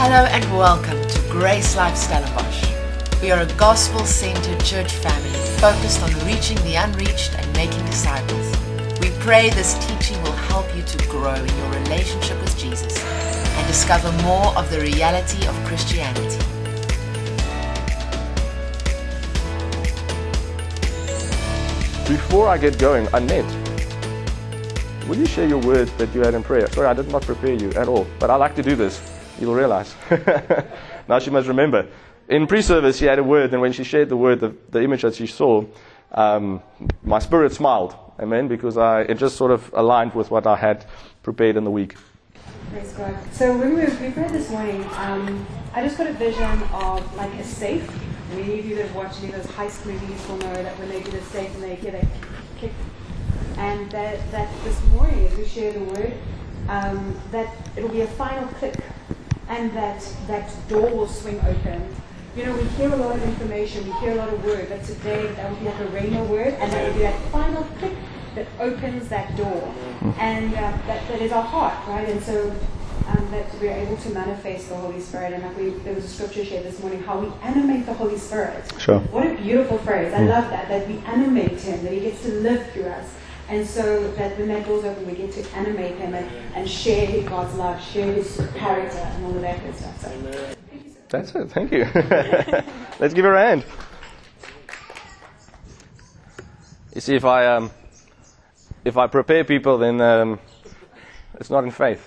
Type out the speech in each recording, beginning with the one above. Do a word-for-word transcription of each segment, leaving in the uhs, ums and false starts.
Hello and welcome to Grace Life Stellenbosch. We are a gospel-centered church family focused on reaching the unreached and making disciples. We pray this teaching will help you to grow in your relationship with Jesus and discover more of the reality of Christianity. Before I get going, Annette, will you share your words that you had in prayer? Sorry, I did not prepare you at all, but I like to do this. You'll realize. Now she must remember. In pre-service, she had a word, and when she shared the word, the, the image that she saw, um, my spirit smiled. Amen? Because I, it just sort of aligned with what I had prepared in the week. Praise God. So when we, we prayed this morning, um, I just got a vision of like a safe. Many of you that have watched any of those heist movies will know that when they get a safe and they get a kick. And that, that this morning, as we share the word, um, that it'll be a final click. And that that door will swing open. You know, we hear a lot of information, we hear a lot of word, but today that will be like a rhema word, and that will be that final click that opens that door. And uh, that, that is our heart, right? And so um, that we are able to manifest the Holy Spirit. And like we, there was a scripture shared this morning, how we animate the Holy Spirit. Sure. What a beautiful phrase. I mm. love that, that we animate Him, that He gets to live through us. And so that when that door's open, we get to animate Him and, and share God's love, share His character and all of that good stuff. So, thank you, sir. That's it. Thank you. Let's give her a hand. You see, if I um, if I prepare people, then um, it's not in faith.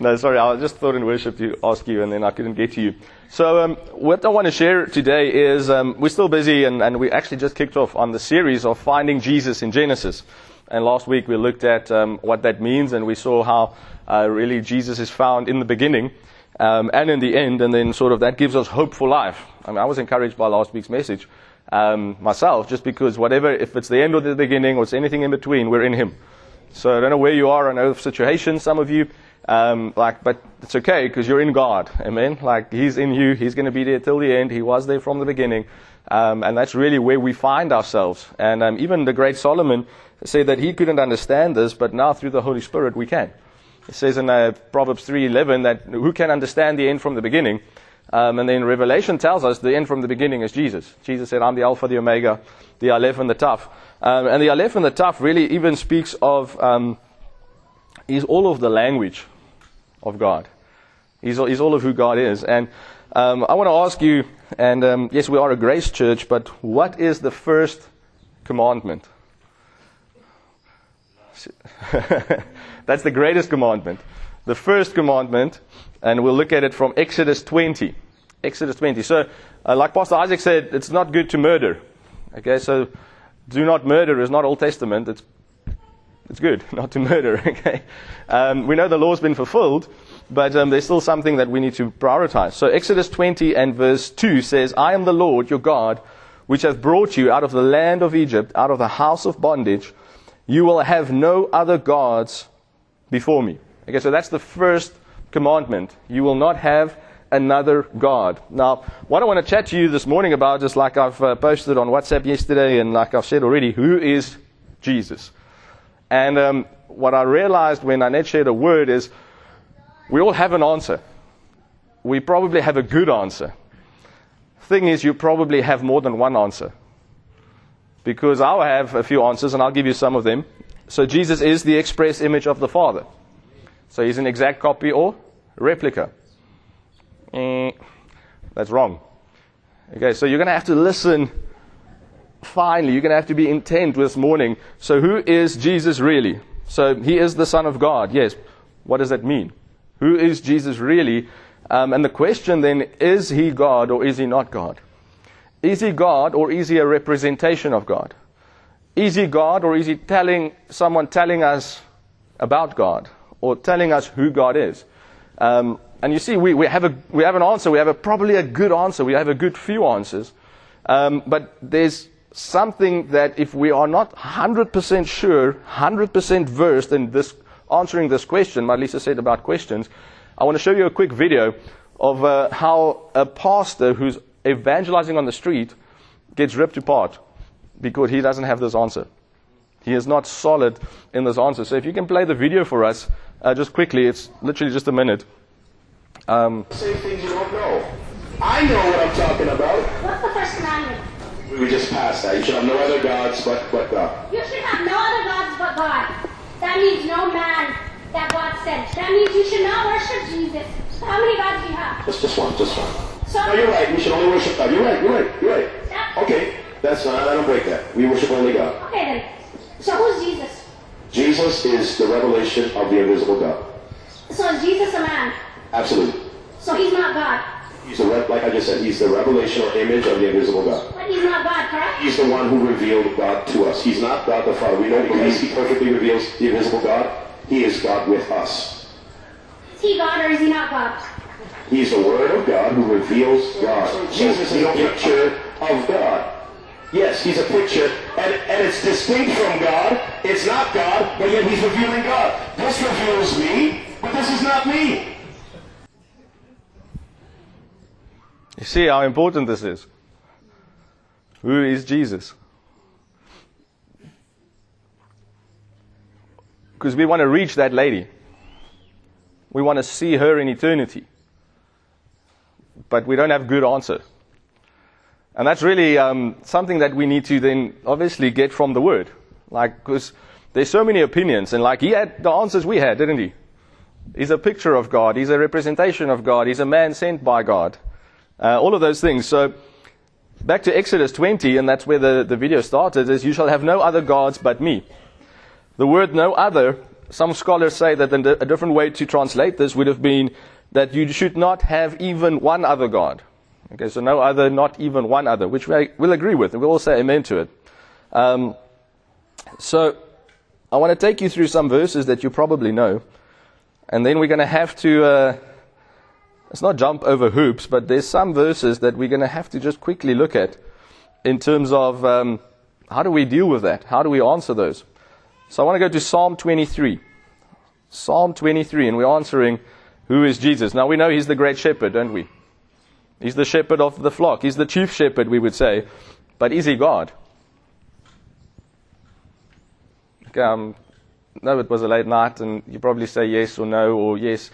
No, sorry. I just thought in worship to ask you, and then I couldn't get to you. So um, what I want to share today is um, we're still busy, and, and we actually just kicked off on the series of finding Jesus in Genesis. And last week we looked at um, what that means, and we saw how uh, really Jesus is found in the beginning um, and in the end, and then sort of that gives us hope for life. I mean, I was encouraged by last week's message um, myself, just because whatever, if it's the end or the beginning or it's anything in between, we're in Him. So I don't know where you are in our situation, some of you. Um, like, but it's okay because you're in God, amen. Like He's in you, He's going to be there till the end. He was there from the beginning, um, and that's really where we find ourselves. And um, even the great Solomon said that he couldn't understand this, but now through the Holy Spirit we can. It says in uh, Proverbs three eleven that who can understand the end from the beginning, um, and then Revelation tells us the end from the beginning is Jesus. Jesus said, "I'm the Alpha, the Omega, the Aleph and the Taf," um, and the Aleph and the Taf really even speaks of um, is all of the language of God. He's all, he's all of who God is. And um, I want to ask you, and um, yes, we are a grace church, but what is the first commandment? That's the greatest commandment. The first commandment, and we'll look at it from Exodus twenty. Exodus twenty. So, uh, like Pastor Isaac said, it's not good to murder. Okay, so do not murder is not Old Testament. It's It's good not to murder, okay? Um, we know the law's been fulfilled, but um, there's still something that we need to prioritize. So Exodus twenty and verse two says, "I am the Lord your God, which have brought you out of the land of Egypt, out of the house of bondage. You will have no other gods before me." Okay, so that's the first commandment. You will not have another God. Now, what I want to chat to you this morning about, just like I've uh, posted on WhatsApp yesterday and like I've said already, who is Jesus? And um, what I realized when Annette shared a word is we all have an answer. We probably have a good answer. Thing is, you probably have more than one answer. Because I'll have a few answers, and I'll give you some of them. So Jesus is the express image of the Father. So He's an exact copy or replica. Mm, that's wrong. Okay, so you're going to have to listen. Finally, you're going to have to be intent this morning. So who is Jesus really? So He is the Son of God. Yes. What does that mean? Who is Jesus really? Um, and the question then, is He God or is He not God? Is He God or is He a representation of God? Is He God or is He telling someone telling us about God or telling us who God is? Um, and you see, we, we, have a, we have an answer. We have a, probably a good answer. We have a good few answers. Um, but there's something that if we are not one hundred percent sure, one hundred percent versed in this, answering this question, what Lisa said about questions, I want to show you a quick video of uh, how a pastor who's evangelizing on the street gets ripped apart because he doesn't have this answer. He is not solid in this answer. So if you can play the video for us, uh, just quickly, it's literally just a minute. Um, Say things you don't know. I know what I'm talking about. What's the first commandment? We just passed that. You shall have no other gods but, but God. You should have no other gods but God. That means no man that God sent. That means you should not worship Jesus. So how many gods do you have? Just, just one, just one. So, no, you're right. We should only worship God. You're right, you're right, you're right. That, okay, that's not, I don't break that. We worship only God. Okay then. So who's Jesus? Jesus is the revelation of the invisible God. So is Jesus a man? Absolutely. So he's not God? He's the re- like I just said, he's the revelation or image of the invisible God. But he's not God, correct? He's the one who revealed God to us. He's not God the Father. We know because he perfectly reveals the invisible God. He is God with us. Is he God or is he not God? He's the Word of God who reveals God. Jesus is a picture of God. Yes, he's a picture, and, and it's distinct from God. It's not God, but yet he's revealing God. This reveals me, but this is not me. You see how important this is. Who is Jesus? Because we want to reach that lady. We want to see her in eternity. But we don't have a good answer. And that's really um, something that we need to then obviously get from the Word. Like, because there's so many opinions, and like, he had the answers we had, didn't he? He's a picture of God, he's a representation of God, he's a man sent by God. Uh, all of those things. So, back to Exodus twenty, and that's where the, the video started, is you shall have no other gods but me. The word no other, some scholars say that a different way to translate this would have been that you should not have even one other God. Okay, so no other, not even one other, which we will agree with, and we'll all say amen to it. Um, so, I want to take you through some verses that you probably know, and then we're going to have to, uh, let's not jump over hoops, but there's some verses that we're going to have to just quickly look at in terms of um, how do we deal with that? How do we answer those? So I want to go to Psalm twenty-three. Psalm twenty-three, and we're answering, who is Jesus? Now we know he's the great shepherd, don't we? He's the shepherd of the flock. He's the chief shepherd, we would say. But is he God? Okay, um, no, it was a late night, and you probably say yes or no, or yes.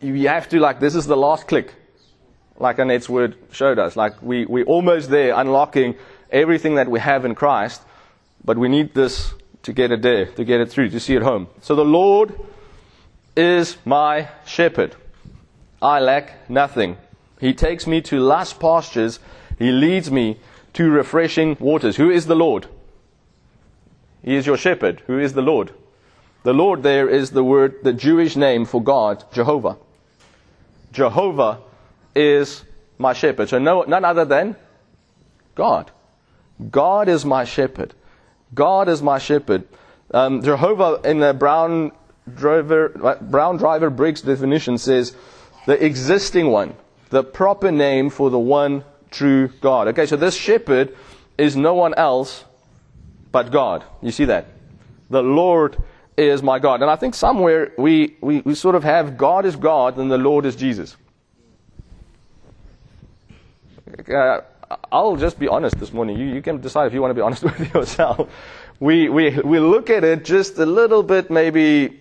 You have to, like, this is the last click, like Annette's word showed us. Like, we, we're almost there, unlocking everything that we have in Christ, but we need this to get it there, to get it through, to see it home. So the Lord is my shepherd. I lack nothing. He takes me to lush pastures. He leads me to refreshing waters. Who is the Lord? He is your shepherd. Who is the Lord? The Lord there is the word, the Jewish name for God, Jehovah. Jehovah is my shepherd. So no, none other than God. God is my shepherd. God is my shepherd. Um, Jehovah in the Brown Driver, Brown Driver Briggs definition says, the existing one. The proper name for the one true God. Okay, so this shepherd is no one else but God. You see that? The Lord is my God. And I think somewhere we, we, we sort of have God is God and the Lord is Jesus. Uh, I'll just be honest this morning. You, you can decide if you want to be honest with yourself. We, we, we look at it just a little bit maybe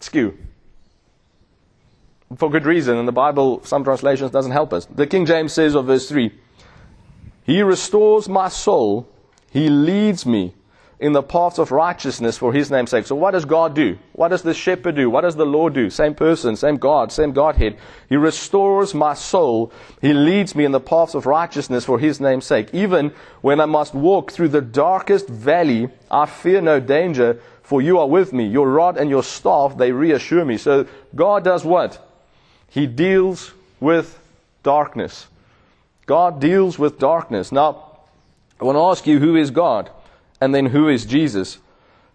skew. For good reason, and the Bible, some translations, doesn't help us. The King James says of verse three, He restores my soul, He leads me in the paths of righteousness for His name's sake. So what does God do? What does the shepherd do? What does the Lord do? Same person, same God, same Godhead. He restores my soul, He leads me in the paths of righteousness for His name's sake. Even when I must walk through the darkest valley, I fear no danger, for You are with me. Your rod and Your staff, they reassure me. So God does what? He deals with darkness. God deals with darkness. Now, I want to ask you, who is God? And then who is Jesus?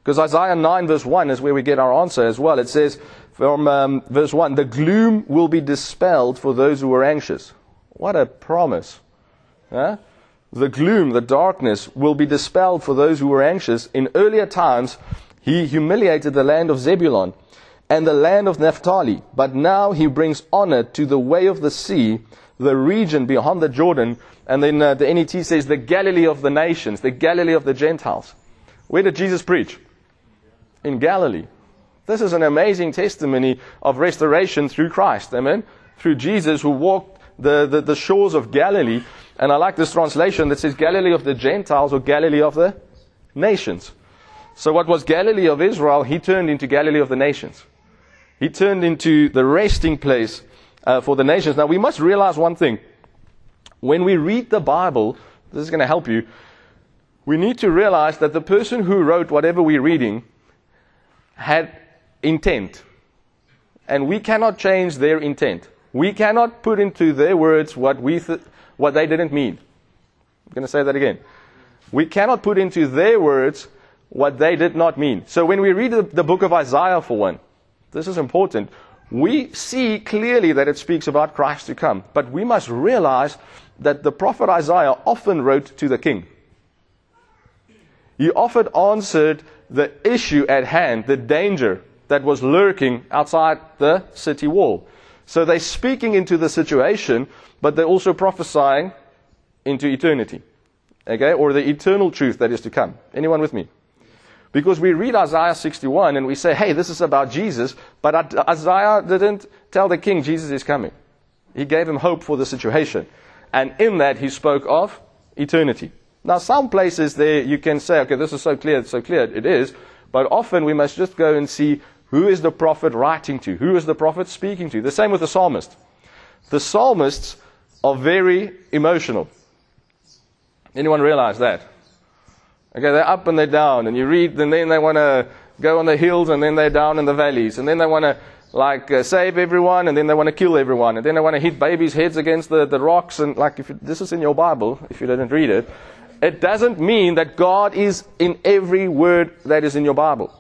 Because Isaiah nine verse one is where we get our answer as well. It says from um, verse one, the gloom will be dispelled for those who are anxious. What a promise. Huh? The gloom, the darkness will be dispelled for those who were anxious. In earlier times, He humiliated the land of Zebulun and the land of Naphtali, but now He brings honor to the way of the sea, the region beyond the Jordan, and then uh, the N E T says the Galilee of the nations, the Galilee of the Gentiles. Where did Jesus preach? In Galilee. This is an amazing testimony of restoration through Christ, amen? Through Jesus, who walked the, the, the shores of Galilee. And I like this translation that says Galilee of the Gentiles, or Galilee of the nations. So what was Galilee of Israel, he turned into Galilee of the nations. He turned into the resting place uh, for the nations. Now, we must realize one thing. When we read the Bible, this is going to help you, we need to realize that the person who wrote whatever we're reading had intent. And we cannot change their intent. We cannot put into their words what we th- what they didn't mean. I'm going to say that again. We cannot put into their words what they did not mean. So when we read the, the book of Isaiah, for one, this is important, we see clearly that it speaks about Christ to come. But we must realize that the prophet Isaiah often wrote to the king. He often answered the issue at hand, the danger that was lurking outside the city wall. So they're speaking into the situation, but they're also prophesying into eternity. Okay? Or the eternal truth that is to come. Anyone with me? Because we read Isaiah sixty-one and we say, hey, this is about Jesus, but Isaiah didn't tell the king Jesus is coming. He gave him hope for the situation. And in that, he spoke of eternity. Now, some places there you can say, okay, this is so clear, it's so clear, it is. But often we must just go and see who is the prophet writing to, who is the prophet speaking to. The same with the psalmist. The psalmists are very emotional. Anyone realize that? Okay, they're up and they're down, and you read, and then they want to go on the hills, and then they're down in the valleys, and then they want to like uh, save everyone, and then they want to kill everyone, and then they want to hit babies' heads against the, the rocks, and like if you, this is in your Bible, if you didn't read it. It doesn't mean that God is in every word that is in your Bible.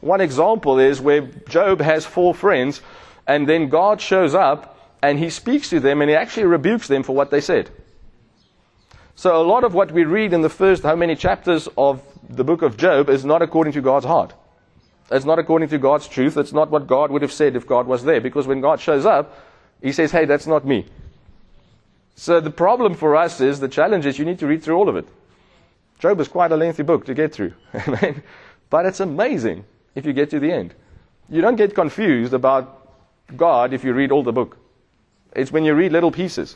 One example is where Job has four friends, and then God shows up, and he speaks to them, and he actually rebukes them for what they said. So a lot of what we read in the first how many chapters of the book of Job is not according to God's heart. It's not according to God's truth. It's not what God would have said if God was there. Because when God shows up, he says, hey, that's not me. So the problem for us is, the challenge is, you need to read through all of it. Job is quite a lengthy book to get through. But it's amazing if you get to the end. You don't get confused about God if you read all the book. It's when you read little pieces.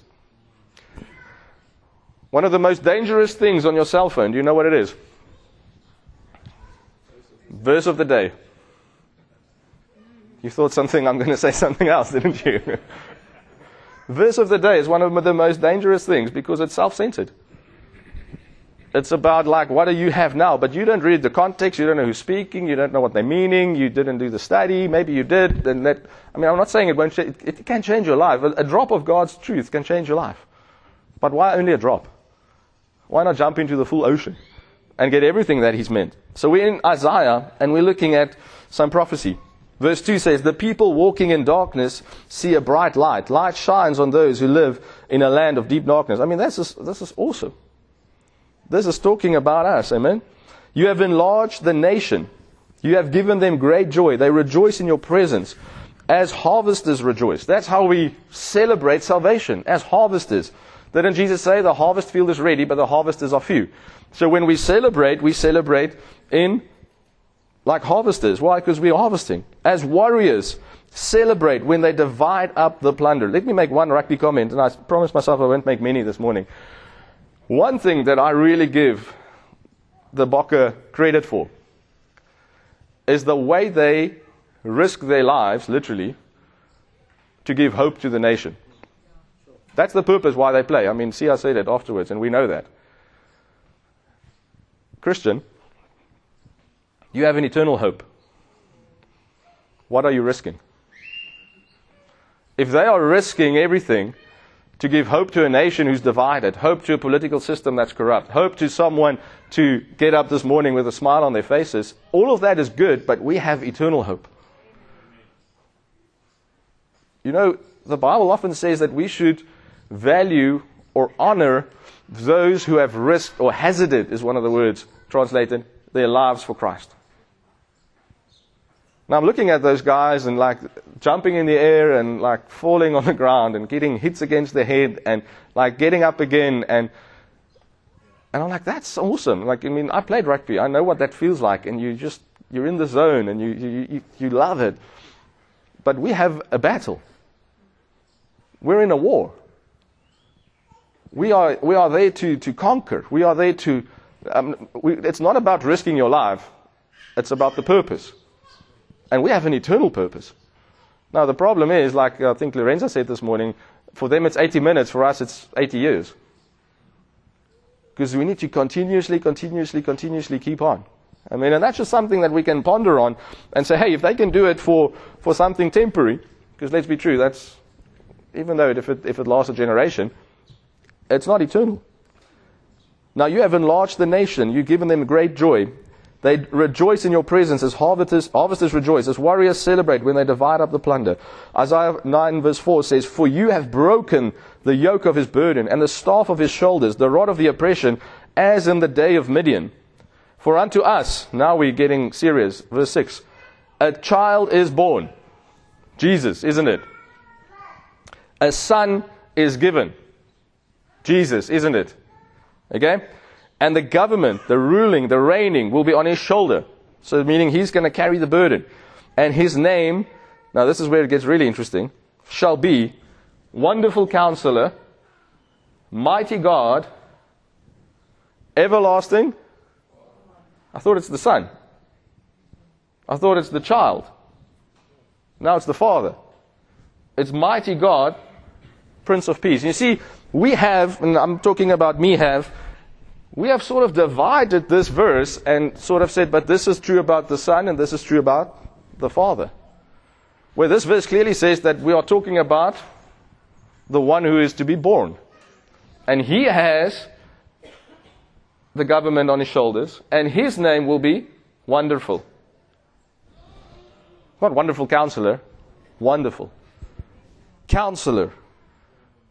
One of the most dangerous things on your cell phone, do you know what it is? Verse of the day. You thought something, I'm going to say something else, didn't you? Verse of the day is one of the most dangerous things because it's self-centered. It's about like, what do you have now? But you don't read the context. You don't know who's speaking. You don't know what they're meaning. You didn't do the study. Maybe you did. And that, I mean, I'm not saying it won't change. It, it can change your life. A, a drop of God's truth can change your life. But why only a drop? Why not jump into the full ocean and get everything that he's meant? So we're in Isaiah and we're looking at some prophecy. Verse two says, the people walking in darkness see a bright light. Light shines on those who live in a land of deep darkness. I mean, this is, this is awesome. This is talking about us, amen? You have enlarged the nation. You have given them great joy. They rejoice in your presence as harvesters rejoice. That's how we celebrate salvation, as harvesters. Didn't Jesus say the harvest field is ready, but the harvesters are few? So when we celebrate, we celebrate in like harvesters. Why? Because we are harvesting. As warriors celebrate when they divide up the plunder. Let me make one rugby comment, and I promise myself I won't make many this morning. One thing that I really give the Bokke credit for is the way they risk their lives, literally, to give hope to the nation. That's the purpose why they play. I mean, see, I said it afterwards, and we know that. Christian, you have an eternal hope. What are you risking? If they are risking everything to give hope to a nation who's divided, hope to a political system that's corrupt, hope to someone to get up this morning with a smile on their faces. All of that is good, but we have eternal hope. You know, the Bible often says that we should value or honor those who have risked or hazarded, is one of the words translated, their lives for Christ. Now I'm looking at those guys and like jumping in the air and like falling on the ground and getting hits against the head and like getting up again and and I'm like, that's awesome. Like, I mean, I played rugby. I know what that feels like. And you just You're in the zone and you, you, you, you love it. But we have a battle. We're in a war. We are, we are there to, to conquer. We are there to... Um, we, it's not about risking your life. It's about the purpose. And we have an eternal purpose. Now, the problem is, like I think Lorenza said this morning, for them it's eighty minutes, for us it's eighty years. Because we need to continuously, continuously, continuously keep on. I mean, and that's just something that we can ponder on and say, hey, if they can do it for, for something temporary, because let's be true, that's, even though it, if, it, if it lasts a generation, it's not eternal. Now, you have enlarged the nation. You've given them great joy. They rejoice in your presence as harvesters, harvesters rejoice, as warriors celebrate when they divide up the plunder. Isaiah nine verse four says, for you have broken the yoke of his burden and the staff of his shoulders, the rod of the oppression, as in the day of Midian. For unto us, now we're getting serious, verse six, a child is born. Jesus, isn't it? A son is given. Jesus, isn't it? Okay? And the government, the ruling, the reigning will be on his shoulder. So meaning he's going to carry the burden. And his name, now this is where it gets really interesting, shall be Wonderful Counselor, Mighty God, Everlasting. I thought it's the Son. I thought it's the Child. Now it's the Father. It's Mighty God, Prince of Peace. You see, we have, and I'm talking about me have, we have sort of divided this verse and sort of said, but this is true about the Son and this is true about the Father. Where this verse clearly says that we are talking about the one who is to be born. And he has the government on his shoulders, and his name will be Wonderful. Not Wonderful Counselor, Wonderful. Counselor.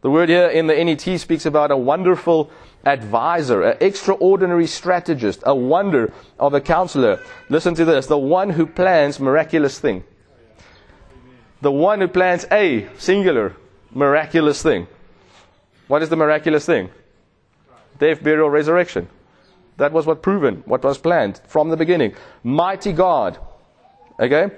The word here in the N E T speaks about a wonderful advisor, an extraordinary strategist, a wonder of a counselor. Listen to this. The one who plans miraculous thing. The one who plans a singular miraculous thing. What is the miraculous thing? Death, burial, resurrection. That was what proven, what was planned from the beginning. Mighty God. Okay?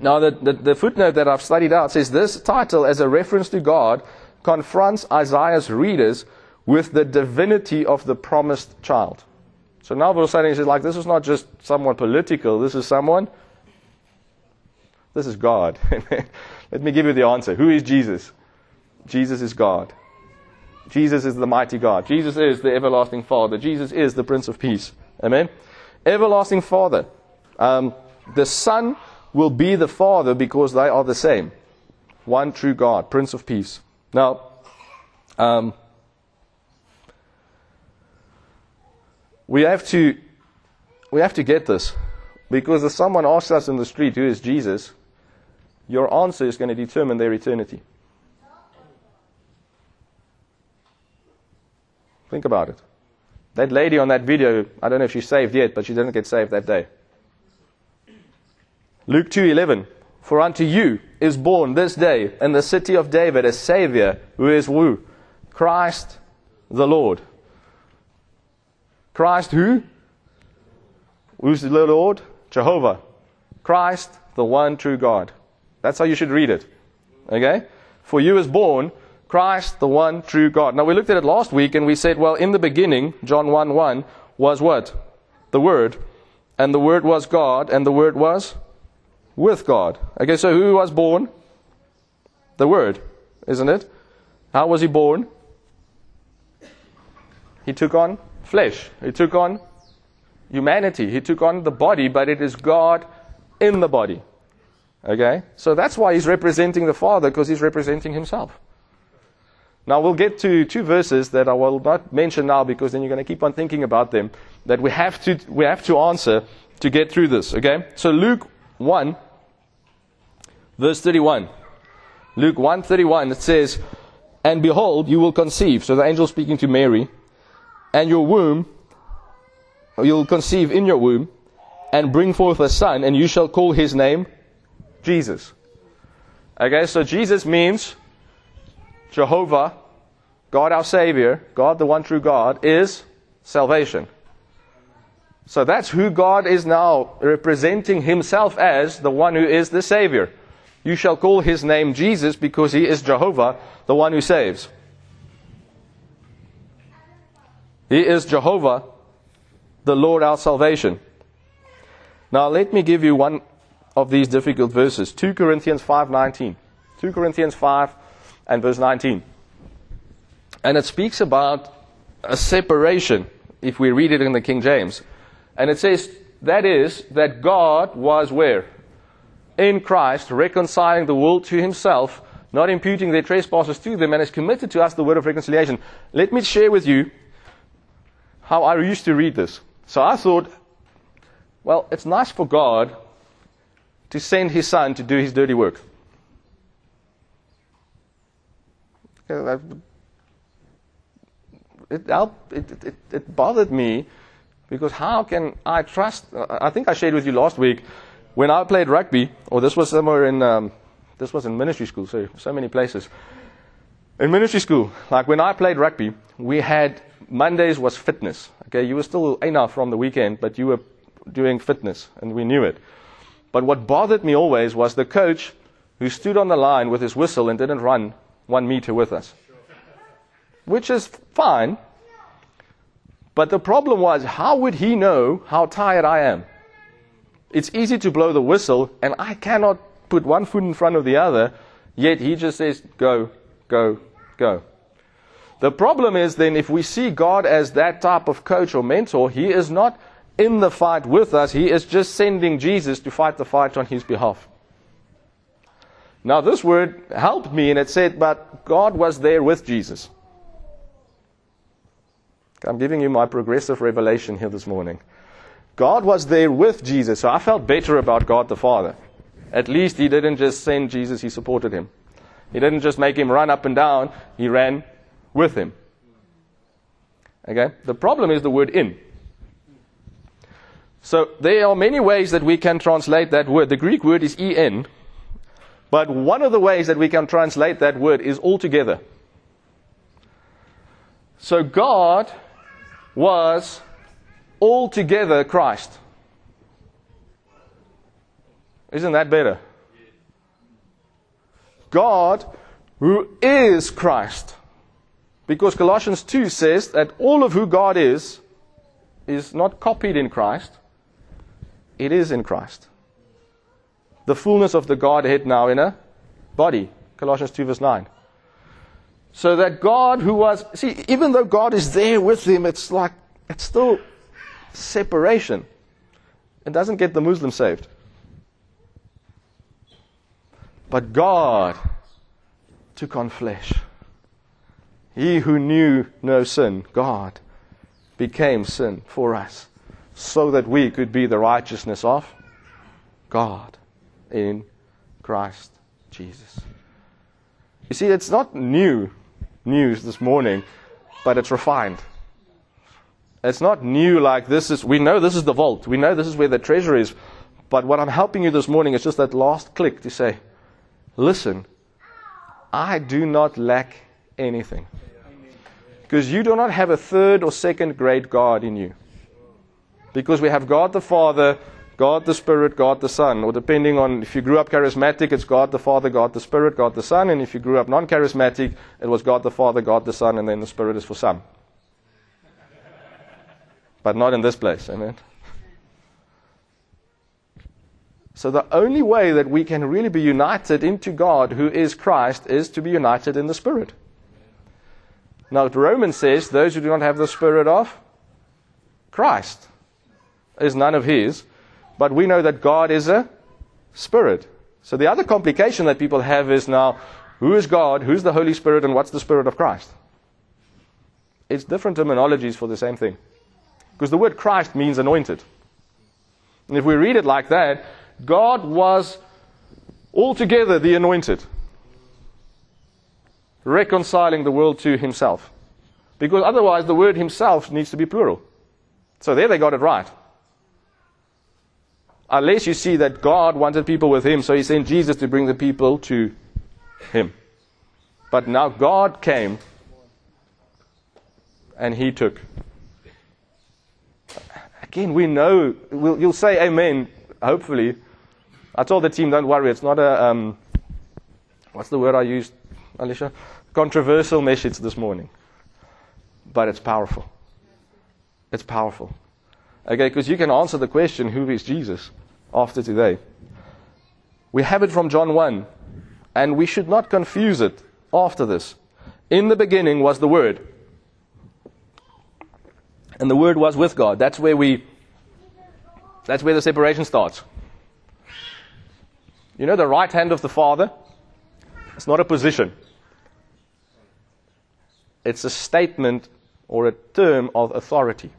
Now the, the, the footnote that I've studied out says this title as a reference to God confronts Isaiah's readers with the divinity of the promised child. So now all of a sudden he says, like, this is not just someone political, this is someone, this is God. Let me give you the answer. Who is Jesus? Jesus is God. Jesus is the mighty God. Jesus is the everlasting Father. Jesus is the Prince of Peace. Amen? Everlasting Father. Um, the Son will be the Father because they are the same. One true God, Prince of Peace. Now, um, we have to we have to get this, because if someone asks us in the street, who is Jesus, your answer is going to determine their eternity. Think about it. That lady on that video, I don't know if she's saved yet, but she didn't get saved that day. Luke two eleven, for unto you is born this day in the city of David a Savior, who is who? Christ the Lord. Christ who? Who's the Lord? Jehovah. Christ, the one true God. That's how you should read it. Okay? For you is born Christ, the one true God. Now, we looked at it last week and we said, well, in the beginning, John one one, was what? The Word. And the Word was God, and the Word was with God. Okay, so who was born? The Word, isn't it? How was he born? He took on flesh. He took on humanity. He took on the body, but it is God in the body. Okay, so that's why he's representing the Father, because he's representing himself. Now, we'll get to two verses that I will not mention now, because then you're going to keep on thinking about them, that we have to we have to answer to get through this. Okay? So Luke one, verse thirty-one. Luke one thirty-one, it says, and behold, you will conceive. So the angel speaking to Mary. And your womb, you'll conceive in your womb, and bring forth a son, and you shall call his name Jesus. Okay? So Jesus means... Jehovah, God our Savior, God the one true God, is salvation. So that's who God is now representing himself as, the one who is the Savior. You shall call his name Jesus, because he is Jehovah, the one who saves. He is Jehovah, the Lord our salvation. Now let me give you one of these difficult verses. Second Corinthians five nineteen. Second Corinthians five and verse nineteen. And it speaks about a separation, if we read it in the King James. And it says, that is, that God was where? In Christ, reconciling the world to himself, not imputing their trespasses to them, and has committed to us the word of reconciliation. Let me share with you how I used to read this. So I thought, well, it's nice for God to send his son to do his dirty work. It, it, it, it bothered me, because how can I trust? I think I shared with you last week, when I played rugby, or this was somewhere in, um, this was in ministry school, so so many places. In ministry school, like when I played rugby, we had, Mondays was fitness. Okay, you were still enough from the weekend, but you were doing fitness, and we knew it. But what bothered me always was the coach who stood on the line with his whistle and didn't run one meter with us. Which is fine, but the problem was, how would he know how tired I am? It's easy to blow the whistle, and I cannot put one foot in front of the other, yet he just says, go, go, go. The problem is then, if we see God as that type of coach or mentor, he is not in the fight with us, he is just sending Jesus to fight the fight on his behalf. Now this word helped me, and it said, but God was there with Jesus. I'm giving you my progressive revelation here this morning. God was there with Jesus, so I felt better about God the Father. At least he didn't just send Jesus, he supported him. He didn't just make him run up and down, he ran with him. Okay? The problem is the word in. So there are many ways that we can translate that word. The Greek word is en, but one of the ways that we can translate that word is altogether. So God was altogether Christ. Isn't that better? God who is Christ. Because Colossians two says that all of who God is, is not copied in Christ. It is in Christ. The fullness of the Godhead now in a body. Colossians two verse nine. So that God who was, see, even though God is there with him, it's like, it's still separation. It doesn't get the Muslim saved. But God took on flesh. He who knew no sin, God, became sin for us, so that we could be the righteousness of God in Christ Jesus. You see, it's not new news this morning, but it's refined. It's not new like this is, we know this is the vault, we know this is where the treasure is, but what I'm helping you this morning is just that last click to say, listen, I do not lack anything. Because you do not have a third or second grade God in you. Because we have God the Father, God the Spirit, God the Son, or depending on if you grew up charismatic, it's God the Father, God the Spirit, God the Son, and if you grew up non-charismatic, it was God the Father, God the Son, and then the Spirit is for some. But not in this place, amen? So the only way that we can really be united into God, who is Christ, is to be united in the Spirit. Now Romans says, those who do not have the Spirit of Christ is none of his. But we know that God is a Spirit. So the other complication that people have is now, who is God, who's the Holy Spirit, and what's the Spirit of Christ? It's different terminologies for the same thing. Because the word Christ means anointed. And if we read it like that, God was altogether the anointed, reconciling the world to himself. Because otherwise the word himself needs to be plural. So there they got it right. Unless you see that God wanted people with him, so he sent Jesus to bring the people to him. But now God came, and he took. Again, we know, we'll, you'll say amen, hopefully. I told the team, don't worry, it's not a, um, what's the word I used, Alicia? Controversial message this morning. But it's powerful. It's powerful. Okay, because you can answer the question, who is Jesus, after today. We have it from John one, and we should not confuse it after this. In the beginning was the Word. And the Word was with God. That's where we, that's where the separation starts. You know, the right hand of the Father, it's not a position. It's a statement or a term of authority.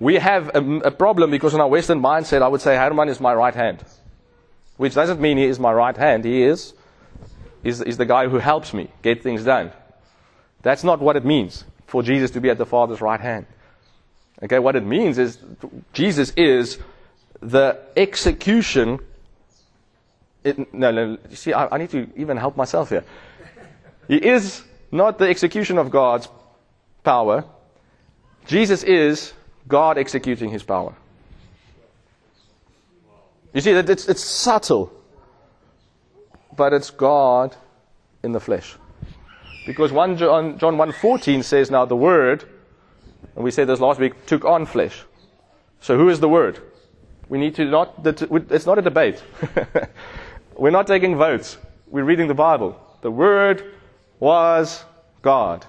We have a, a problem because in our Western mindset, I would say Harman is my right hand. Which doesn't mean he is my right hand. He is, is, is the guy who helps me get things done. That's not what it means for Jesus to be at the Father's right hand. Okay, what it means is Jesus is the execution. It, no, no, you see, I, I need to even help myself here. He is not the execution of God's power. Jesus is God executing His power. You see, that it's, it's subtle, but it's God in the flesh. Because John one fourteen says, now the Word, and we said this last week, took on flesh. So who is the Word? We need to not, it's not a debate. We're not taking votes. We're reading the Bible. The Word was God.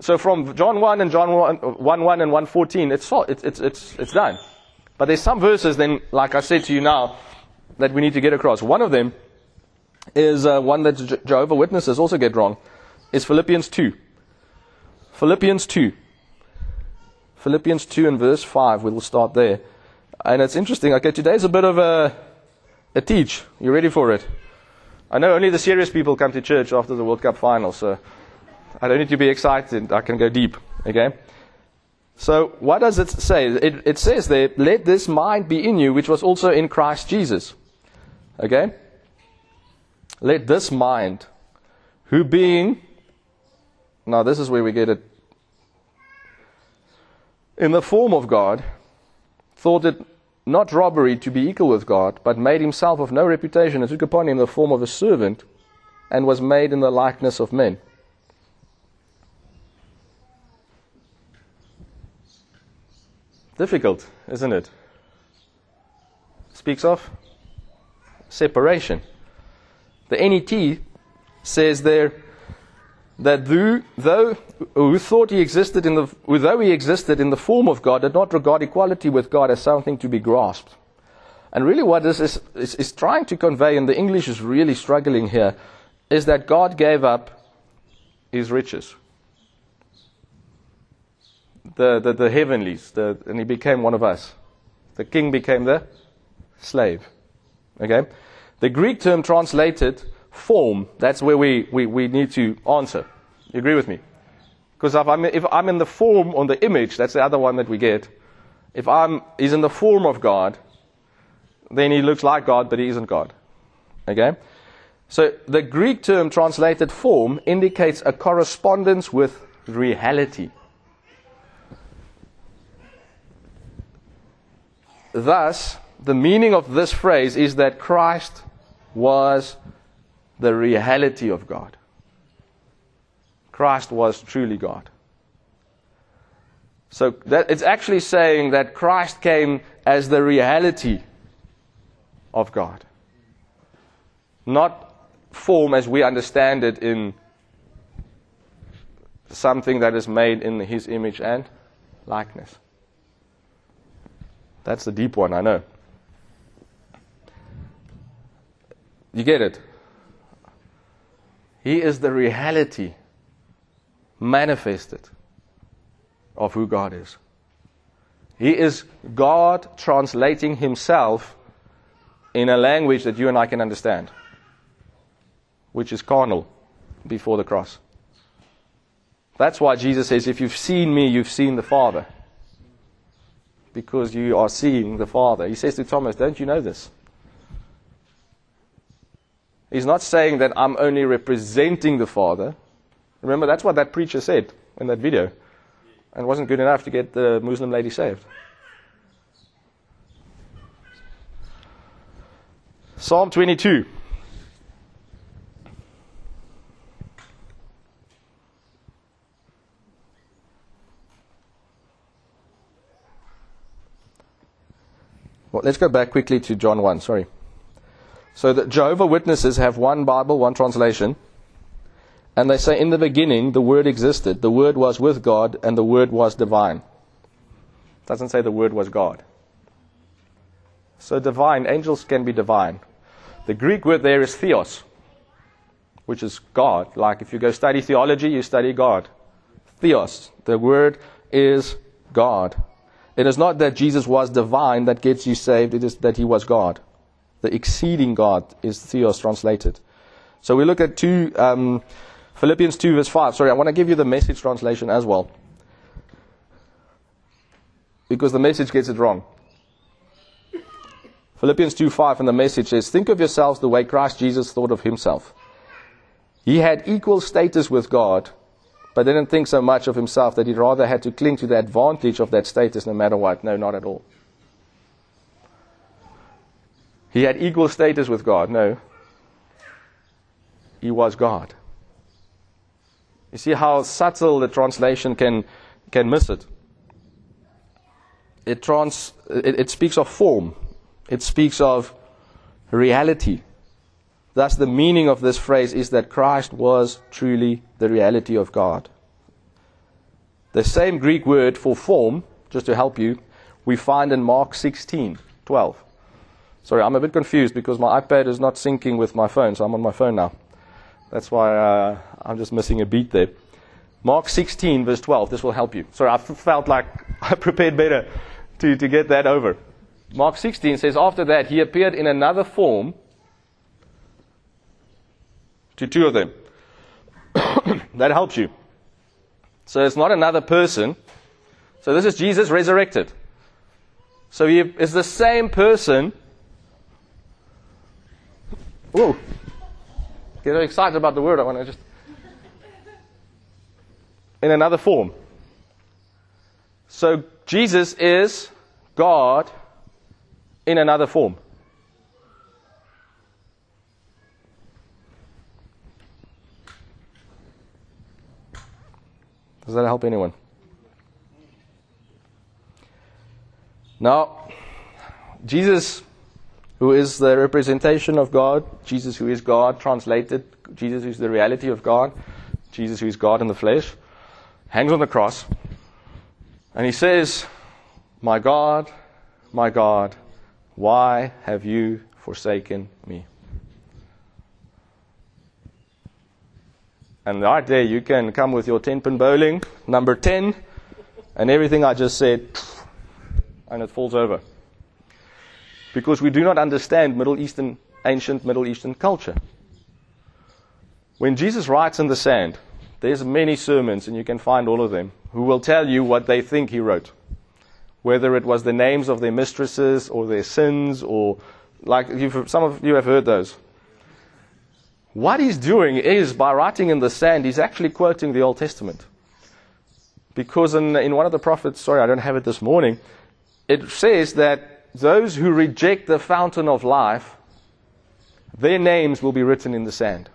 So from John one and John one one and one fourteen, it's, it's, it's, it's done. But there's some verses then, like I said to you now, that we need to get across. One of them is uh, one that Je- Jehovah Witnesses also get wrong. It's Philippians two. Philippians two. Philippians two and verse five, we will start there. And it's interesting. Okay, today's a bit of a, a teach. You ready for it? I know only the serious people come to church after the World Cup final, so I don't need to be excited. I can go deep, okay? So, what does it say? It, it says there, let this mind be in you, which was also in Christ Jesus. Okay? Let this mind, who being... Now, this is where we get it. In the form of God, thought it not robbery to be equal with God, but made himself of no reputation, and took upon him the form of a servant, and was made in the likeness of men. Difficult, isn't it? Speaks of separation. The N E T says there that though, though who thought he existed in the though he existed in the form of God, did not regard equality with God as something to be grasped. And really, what this is is, is trying to convey, and the English is really struggling here, is that God gave up his riches. The, the, the heavenlies, the, and he became one of us. The king became the slave. Okay? The Greek term translated form, that's where we, we, we need to answer. You agree with me? Because if I'm, if I'm in the form on the image, that's the other one that we get. If I'm, he's in the form of God, then he looks like God, but he isn't God. Okay? So the Greek term translated form indicates a correspondence with reality. Thus, the meaning of this phrase is that Christ was the reality of God. Christ was truly God. So that, it's actually saying that Christ came as the reality of God. Not form as we understand it in something that is made in His image and likeness. That's the deep one, I know. You get it? He is the reality manifested of who God is. He is God translating Himself in a language that you and I can understand, which is carnal before the cross. That's why Jesus says, if you've seen me, you've seen the Father. Because you are seeing the Father. He says to Thomas, don't you know this? He's not saying that I'm only representing the Father. Remember, that's what that preacher said in that video. and it wasn't good enough to get the Muslim lady saved. Psalm twenty-two. Well, let's go back quickly to John one, sorry. So the Jehovah Witnesses have one Bible, one translation, and they say, in the beginning the Word existed, the Word was with God, and the Word was divine. It doesn't say the Word was God. So divine, angels can be divine. The Greek word there is theos, which is God. Like if you go study theology, you study God. Theos, the word is God. It is not that Jesus was divine that gets you saved, it is that he was God. The exceeding God is theos translated. So we look at two, um, Philippians two verse five. Sorry, I want to give you the Message translation as well, because the Message gets it wrong. Philippians two five in the Message says, think of yourselves the way Christ Jesus thought of himself. He had equal status with God, but didn't think so much of himself that he rather had to cling to the advantage of that status no matter what. No, not at all. He had equal status with God. No. He was God. You see how subtle the translation can, can miss it. It, trans, it. It speaks of form. It speaks of reality. Thus, the meaning of this phrase is that Christ was truly the reality of God. The same Greek word for form, just to help you, we find in Mark sixteen twelve. Sorry, I'm a bit confused because my iPad is not syncing with my phone, so I'm on my phone now. That's why uh, I'm just missing a beat there. Mark sixteen, verse twelve. This will help you. Sorry, I felt like I prepared better to, to get that over. Mark sixteen says, after that, he appeared in another form to two of them. That helps you. So it's not another person. So this is Jesus resurrected. So he is the same person. Whoa. Get excited about the word. I want to just... in another form. So Jesus is God in another form. Does that help anyone? Now, Jesus, who is the representation of God, Jesus who is God, translated, Jesus who is the reality of God, Jesus who is God in the flesh, hangs on the cross, and he says, my God, my God, why have you forsaken me? And right there you can come with your ten-pin bowling, number ten, and everything I just said, and it falls over. Because we do not understand Middle Eastern, ancient Middle Eastern culture. When Jesus writes in the sand, there's many sermons, and you can find all of them, who will tell you what they think he wrote. Whether it was the names of their mistresses or their sins, or like you've, some of you have heard those. What he's doing is, by writing in the sand, he's actually quoting the Old Testament. Because in, in one of the prophets, sorry, I don't have it this morning, it says that those who reject the fountain of life, their names will be written in the sand.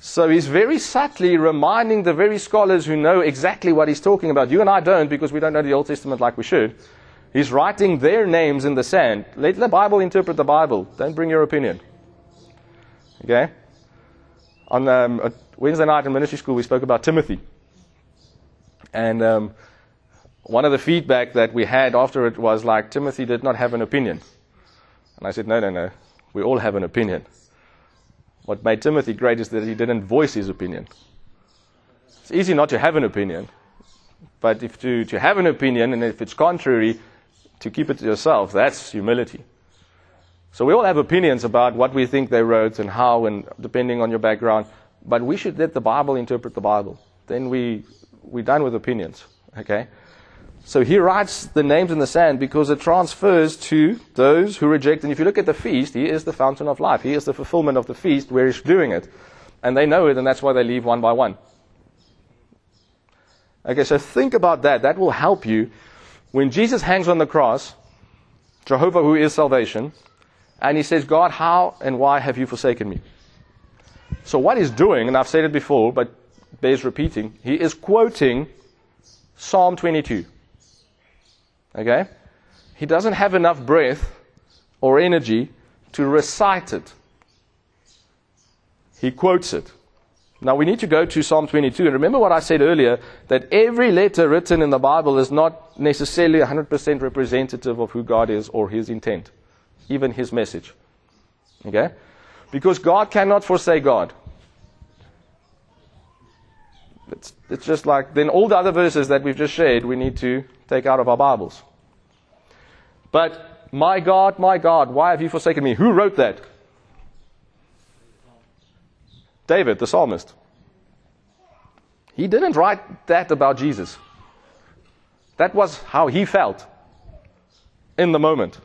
So he's very subtly reminding the very scholars who know exactly what he's talking about. You and I don't, because we don't know the Old Testament like we should. He's writing their names in the sand. Let the Bible interpret the Bible. Don't bring your opinion. Okay? On um, Wednesday night in ministry school, we spoke about Timothy. And um, one of the feedback that we had after it was like, Timothy did not have an opinion. And I said, no, no, no. We all have an opinion. What made Timothy great is that he didn't voice his opinion. It's easy not to have an opinion. But if to, to have an opinion, and if it's contrary, to keep it to yourself, that's humility. So we all have opinions about what we think they wrote and how, and depending on your background. But we should let the Bible interpret the Bible. Then we, we're done with opinions. Okay? So he writes the names in the sand because it transfers to those who reject. And if you look at the feast, he is the fountain of life. He is the fulfillment of the feast where he's doing it. And they know it, and that's why they leave one by one. Okay, so think about that. That will help you. When Jesus hangs on the cross, Jehovah, who is salvation, and he says, God, how and why have you forsaken me? So what he's doing, and I've said it before, but bears repeating, he is quoting Psalm twenty-two. Okay? He doesn't have enough breath or energy to recite it. He quotes it. Now we need to go to Psalm twenty-two. And remember what I said earlier, that every letter written in the Bible is not necessarily one hundred percent representative of who God is or his intent, even his message. Okay? Because God cannot forsake God. It's, it's just like, then all the other verses that we've just shared, we need to take out of our Bibles. But, my God, my God, why have you forsaken me? Who wrote that? David, the psalmist. He didn't write that about Jesus. That was how he felt in the moment.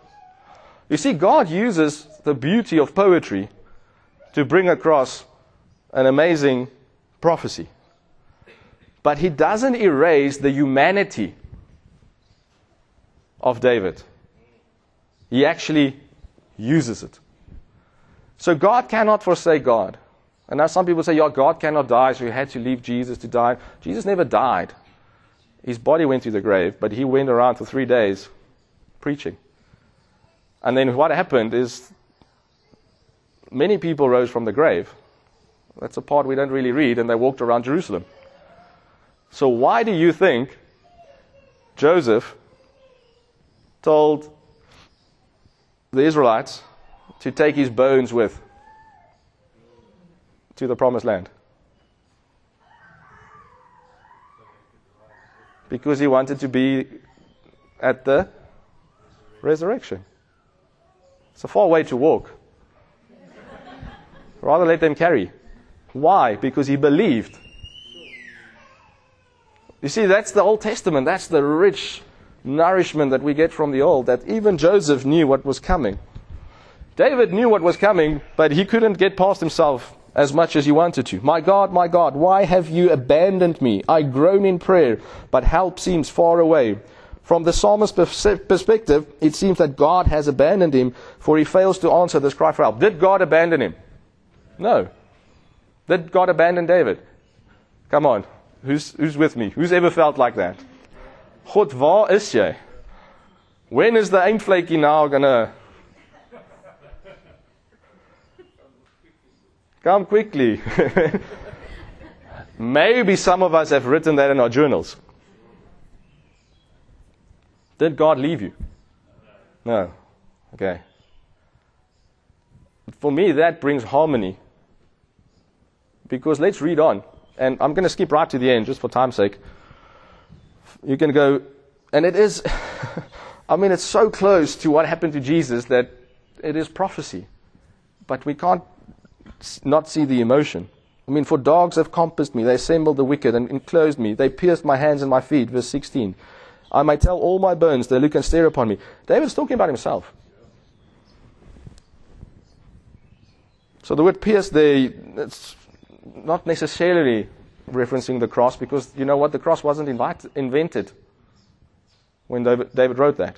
You see, God uses the beauty of poetry to bring across an amazing prophecy. But he doesn't erase the humanity of David. He actually uses it. So God cannot forsake God. And now some people say, yeah, God cannot die, so he had to leave Jesus to die. Jesus never died. His body went to the grave, but he went around for three days preaching. And then what happened is many people rose from the grave. That's a part we don't really read, and they walked around Jerusalem. So why do you think Joseph told the Israelites to take his bones with to the promised land? Because he wanted to be at the resurrection. It's a far way to walk. Rather let them carry. Why? Because he believed. You see, that's the Old Testament. That's the rich nourishment that we get from the Old, that even Joseph knew what was coming. David knew what was coming, but he couldn't get past himself as much as he wanted to. My God, my God, why have you abandoned me? I groan in prayer, but help seems far away. From the psalmist's perspective, it seems that God has abandoned him, for he fails to answer this cry for help. Did God abandon him? No. Did God abandon David? Come on. Who's, who's with me? Who's ever felt like that? God, waar is jy? When is the eindvlekie now gonna come quickly? Maybe some of us have written that in our journals. Did God leave you? No. Okay. For me, that brings harmony. Because let's read on. And I'm going to skip right to the end, just for time's sake. You can go, and it is, I mean, it's so close to what happened to Jesus that it is prophecy. But we can't not see the emotion. I mean, for dogs have compassed me, they assembled the wicked and enclosed me, they pierced my hands and my feet, verse sixteen. I may tell all my bones, they look and stare upon me. David's talking about himself. So the word pierced there, it's not necessarily referencing the cross, because you know what? The cross wasn't invited, invented when David, David wrote that.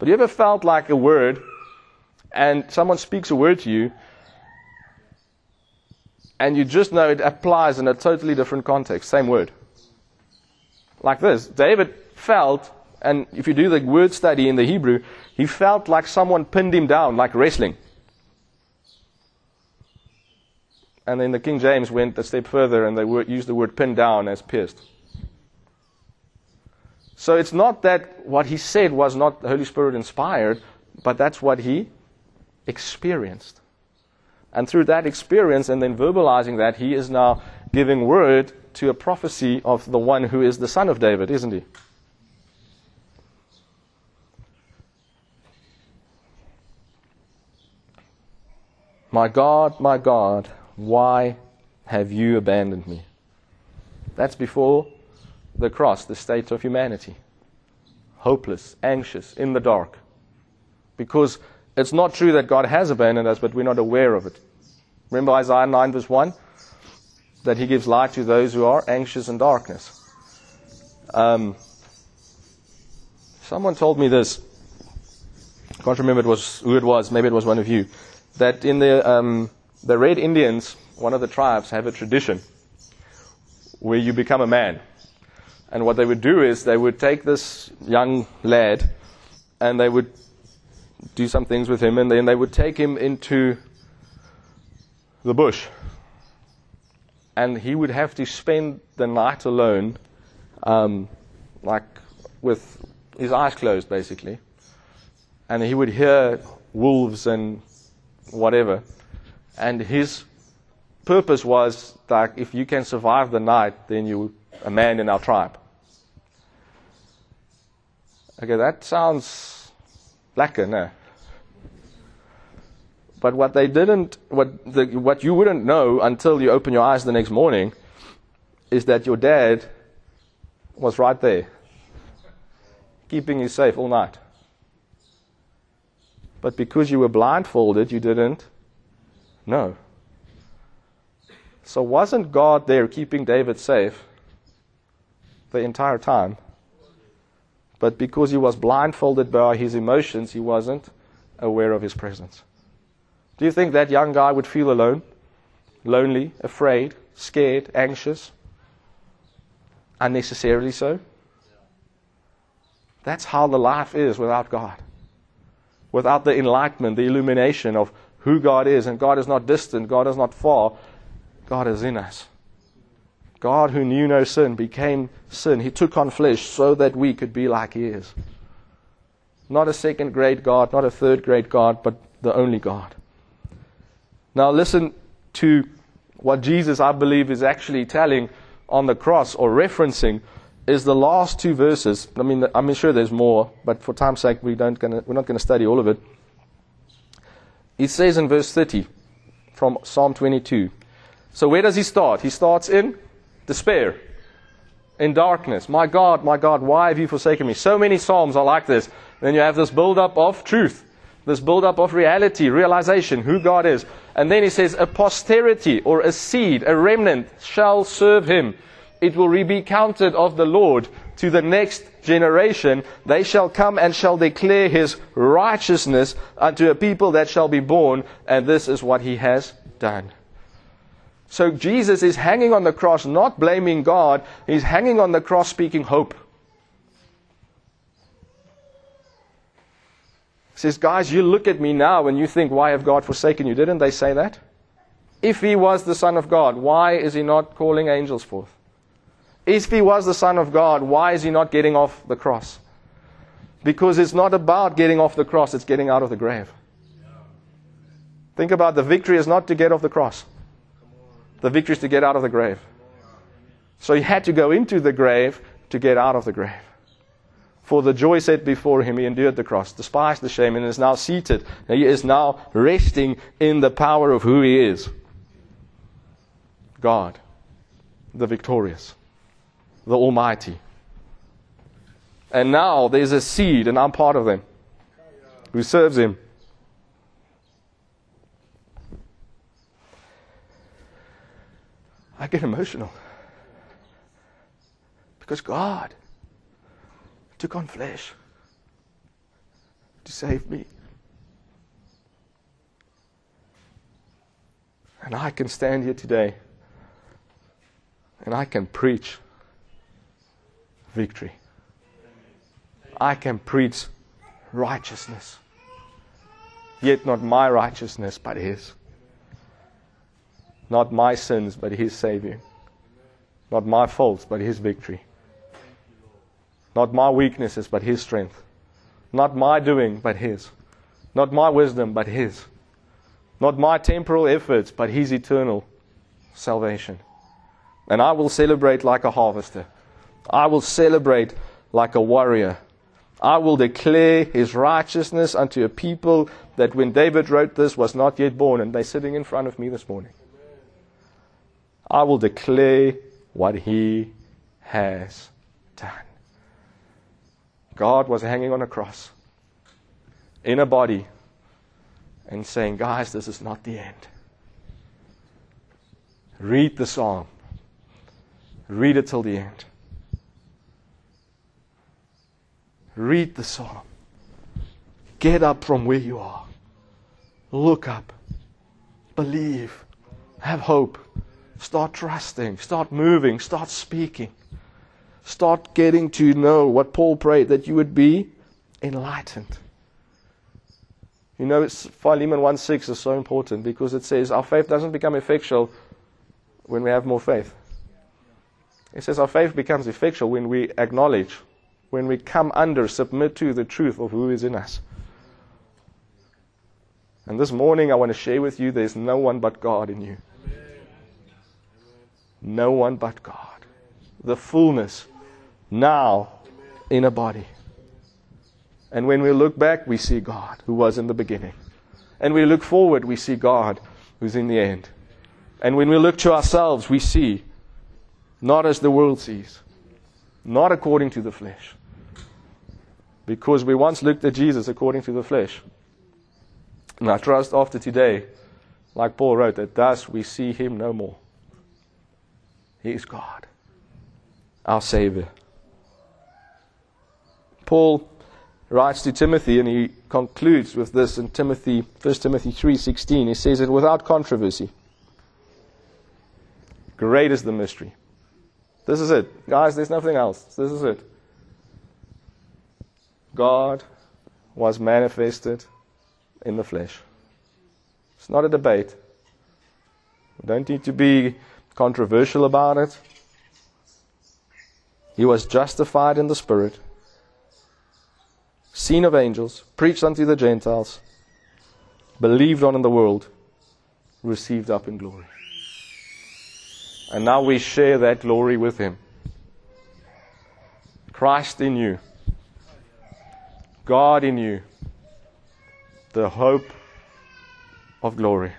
But you ever felt like a word, and someone speaks a word to you, and you just know it applies in a totally different context, same word. Like this, David felt, and if you do the word study in the Hebrew, he felt like someone pinned him down, like wrestling. And then the King James went a step further and they used the word pinned down as pierced. So it's not that what he said was not the Holy Spirit inspired, but that's what he experienced. And through that experience and then verbalizing that, he is now giving word to a prophecy of the one who is the son of David, isn't he? My God, my God, why have you abandoned me? That's before the cross, the state of humanity. Hopeless, anxious, in the dark. Because it's not true that God has abandoned us, but we're not aware of it. Remember Isaiah nine verse one? that he gives light to those who are anxious in darkness. Um, someone told me this. I can't remember it was, who it was. Maybe it was one of you. That in the um, the Red Indians, one of the tribes, have a tradition where you become a man. And what they would do is they would take this young lad and they would do some things with him, and then they would take him into the bush. And he would have to spend the night alone, um, like with his eyes closed, basically. And he would hear wolves and whatever. And his purpose was that if you can survive the night, then you're a man in our tribe. Okay, that sounds lekker, no? But what they didn't, what the, what you wouldn't know until you open your eyes the next morning, is that your dad was right there, keeping you safe all night. But because you were blindfolded, you didn't know. So wasn't God there keeping David safe the entire time? But because he was blindfolded by his emotions, he wasn't aware of his presence. Do you think that young guy would feel alone, lonely, afraid, scared, anxious? Unnecessarily so? That's how the life is without God. Without the enlightenment, the illumination of who God is. And God is not distant. God is not far. God is in us. God who knew no sin became sin. He took on flesh so that we could be like he is. Not a second-grade God, not a third-grade God, but the only God. Now listen to what Jesus, I believe, is actually telling on the cross, or referencing, is the last two verses. I mean, I'm sure there's more, but for time's sake, we don't gonna, we're not going to study all of it. He says in verse thirty from Psalm twenty-two. So where does he start? He starts in despair, in darkness. My God, my God, why have you forsaken me? So many psalms are like this. Then you have this build-up of truth, this build-up of reality, realization, who God is. And then he says, a posterity, or a seed, a remnant, shall serve him. It will be counted of the Lord to the next generation. They shall come and shall declare his righteousness unto a people that shall be born. And this is what he has done. So Jesus is hanging on the cross, not blaming God. He's hanging on the cross speaking hope. He says, guys, you look at me now and you think, why have God forsaken you? Didn't they say that? If he was the Son of God, why is he not calling angels forth? If he was the Son of God, why is he not getting off the cross? Because it's not about getting off the cross, it's getting out of the grave. Think about, the victory is not to get off the cross. The victory is to get out of the grave. So he had to go into the grave to get out of the grave. For the joy set before him, he endured the cross, despised the shame, and is now seated. He is now resting in the power of who he is. God, the victorious, the Almighty. And now there's a seed, and I'm part of them, who serves him. I get emotional. Because God took on flesh to save me. And I can stand here today and I can preach victory. I can preach righteousness. Yet not my righteousness, but his. Not my sins, but his saving. Not my faults, but his victory. Not my weaknesses, but his strength. Not my doing, but his. Not my wisdom, but his. Not my temporal efforts, but his eternal salvation. And I will celebrate like a harvester. I will celebrate like a warrior. I will declare his righteousness unto a people that when David wrote this was not yet born, and they're sitting in front of me this morning. I will declare what he has done. God was hanging on a cross, in a body, and saying, guys, this is not the end. Read the psalm. Read it till the end. Read the psalm. Get up from where you are. Look up. Believe. Have hope. Start trusting. Start moving. Start speaking. Start getting to know what Paul prayed, that you would be enlightened. You know, it's Philemon one six is so important because it says our faith doesn't become effectual when we have more faith. It says our faith becomes effectual when we acknowledge, when we come under, submit to the truth of who is in us. And this morning I want to share with you, there's no one but God in you. Amen. No one but God. The fullness now in a body. And when we look back, we see God who was in the beginning. And we look forward, we see God who's in the end. And when we look to ourselves, we see not as the world sees, not according to the flesh. Because we once looked at Jesus according to the flesh. And I trust after today, like Paul wrote, that thus we see him no more. He is God, our Savior. Paul writes to Timothy, and he concludes with this in Timothy, First Timothy three sixteen. He says that without controversy, great is the mystery. This is it. Guys, there's nothing else. This is it. God was manifested in the flesh. It's not a debate. We don't need to be controversial about it. He was justified in the Spirit, seen of angels, preached unto the Gentiles, believed on in the world, received up in glory. And now we share that glory with him. Christ in you, God in you, the hope of glory.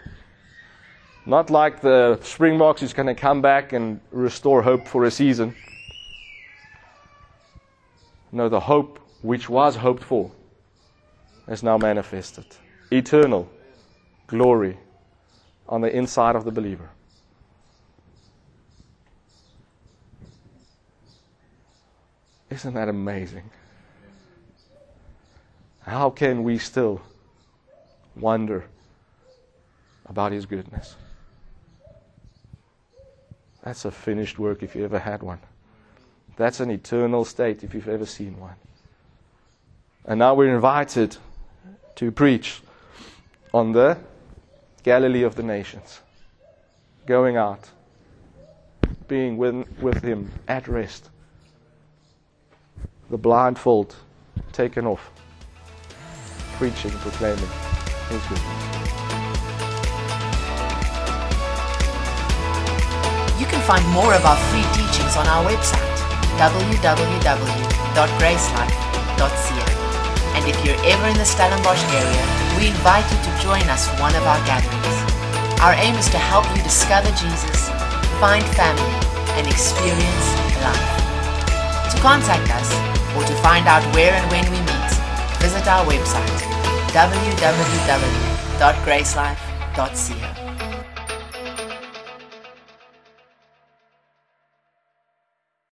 Not like the Springboks who's going to come back and restore hope for a season. No, the hope which was hoped for is now manifested. Eternal glory on the inside of the believer. Isn't that amazing? How can we still wonder about his goodness? That's a finished work if you ever had one. That's an eternal state if you've ever seen one. And now we're invited to preach on the Galilee of the nations. Going out, being with, with him at rest. The blindfold taken off. Preaching, proclaiming. Thank you. You can find more of our free teachings on our website, w w w dot grace life dot c a. And if you're ever in the Stellenbosch area, we invite you to join us for one of our gatherings. Our aim is to help you discover Jesus, find family, and experience life. To contact us or to find out where and when we meet, visit our website, w w w dot grace life dot c a.